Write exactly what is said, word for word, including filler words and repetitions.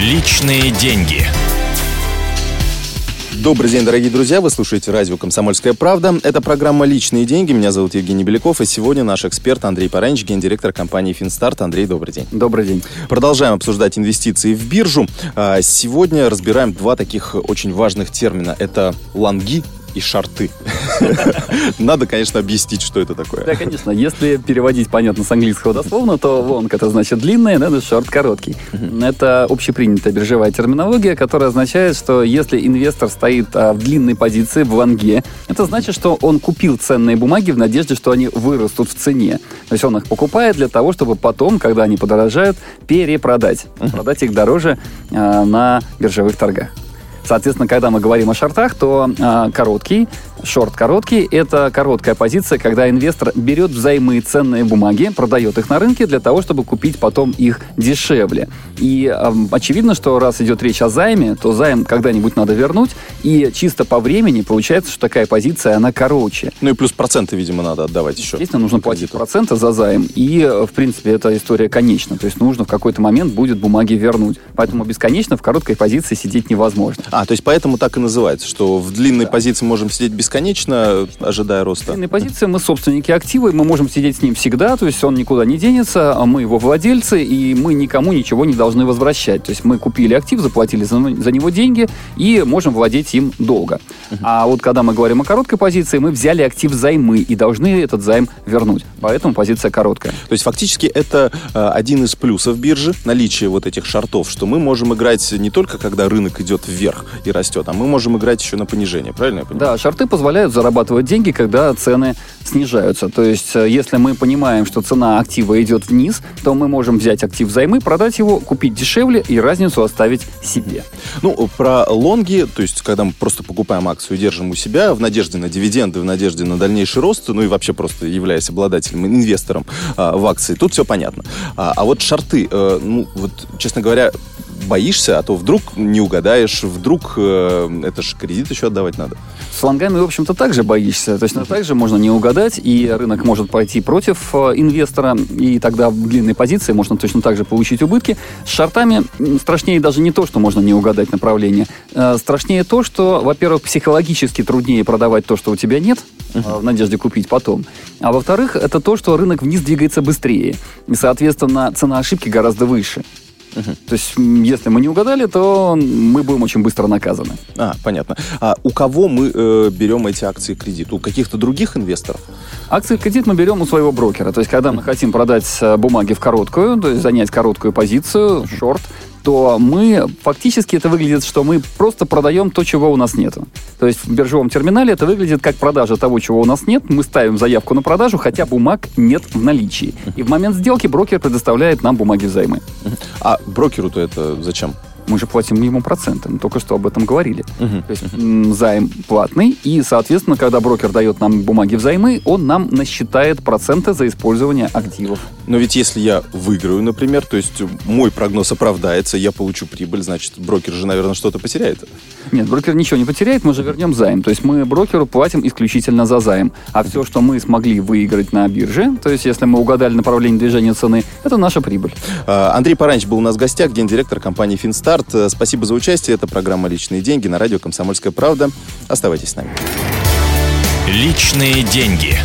Личные деньги. Добрый день, дорогие друзья. Вы слушаете радио «Комсомольская правда». Это программа «Личные деньги». Меня зовут Евгений Беляков. И сегодня наш эксперт Андрей Баранич, гендиректор компании «Финстарт». Андрей, добрый день. Добрый день. Продолжаем обсуждать инвестиции в биржу. Сегодня разбираем два таких очень важных термина. Это лонги и шорты. Надо, конечно, объяснить, что это такое. Да, конечно. Если переводить, понятно, с английского дословно, то лонг — это значит длинный, да, шорт — короткий. Uh-huh. Это общепринятая биржевая терминология, которая означает, что если инвестор стоит а, в длинной позиции, в лонге, это значит, что он купил ценные бумаги в надежде, что они вырастут в цене. То есть он их покупает для того, чтобы потом, когда они подорожают, перепродать. Uh-huh. Продать их дороже а, на биржевых торгах. Соответственно, когда мы говорим о шортах, то э, короткий, шорт короткий – это короткая позиция, когда инвестор берет взаймы ценные бумаги, продает их на рынке для того, чтобы купить потом их дешевле. И э, очевидно, что раз идет речь о займе, то займ когда-нибудь надо вернуть, и чисто по времени получается, что такая позиция, она короче. Ну и плюс проценты, видимо, надо отдавать еще. Естественно, нужно платить проценты за займ, и, в принципе, эта история конечна. То есть нужно в какой-то момент будет бумаги вернуть. Поэтому бесконечно в короткой позиции сидеть невозможно. А, то есть поэтому так и называется, что в длинной да. позиции можем сидеть бесконечно, ожидая роста. В длинной позиции мы собственники актива, и мы можем сидеть с ним всегда, то есть он никуда не денется, мы его владельцы, и мы никому ничего не должны возвращать. То есть мы купили актив, заплатили за, за него деньги и можем владеть им долго. Uh-huh. А вот когда мы говорим о короткой позиции, мы взяли актив займы и должны этот займ вернуть. Поэтому позиция короткая. То есть фактически это э, один из плюсов биржи, наличие вот этих шортов, что мы можем играть не только когда рынок идет вверх и растет, а мы можем играть еще на понижение, правильно я понимаю? Да, шорты позволяют зарабатывать деньги, когда цены снижаются. То есть, если мы понимаем, что цена актива идет вниз, то мы можем взять актив взаймы, продать его, купить дешевле и разницу оставить себе. Ну, про лонги, то есть, когда мы просто покупаем акцию и держим у себя в надежде на дивиденды, в надежде на дальнейший рост, ну и вообще просто являясь обладателем, инвестором а, в акции, тут все понятно. А, а вот шорты, э, ну, вот, честно говоря, боишься, а то вдруг не угадаешь, вдруг э, это же кредит еще отдавать надо. С лонгами, в общем-то, также боишься. Точно так же можно не угадать, и рынок может пойти против инвестора, и тогда в длинной позиции можно точно так же получить убытки. С шортами страшнее даже не то, что можно не угадать направление. Страшнее то, что, во-первых, психологически труднее продавать то, что у тебя нет, в надежде купить потом. А во-вторых, это то, что рынок вниз двигается быстрее, и, соответственно, цена ошибки гораздо выше. Угу. То есть, если мы не угадали, то мы будем очень быстро наказаны. А, понятно. А у кого мы э, берем эти акции кредит? У каких-то других инвесторов? Акции кредит мы берем у своего брокера. То есть, когда мы хотим продать бумаги в короткую, то есть занять короткую позицию, шорт, то мы, фактически это выглядит, что мы просто продаем то, чего у нас нету. То есть в биржевом терминале это выглядит как продажа того, чего у нас нет. Мы ставим заявку на продажу, хотя бумаг нет в наличии. И в момент сделки брокер предоставляет нам бумаги взаймы. А брокеру-то это зачем? Мы же платим ему проценты, мы только что об этом говорили. Uh-huh. То есть м- займ платный, и, соответственно, когда брокер дает нам бумаги взаймы, он нам насчитает проценты за использование активов. Но ведь если я выиграю, например, то есть мой прогноз оправдается, я получу прибыль, значит, брокер же, наверное, что-то потеряет? Нет, брокер ничего не потеряет, мы же вернем займ. То есть мы брокеру платим исключительно за займ. А все, что мы смогли выиграть на бирже, то есть если мы угадали направление движения цены, это наша прибыль. Андрей Баранич был у нас в гостях, гендиректор компании «Финстарт». Спасибо за участие. Это программа «Личные деньги» на радио «Комсомольская правда». Оставайтесь с нами. «Личные деньги».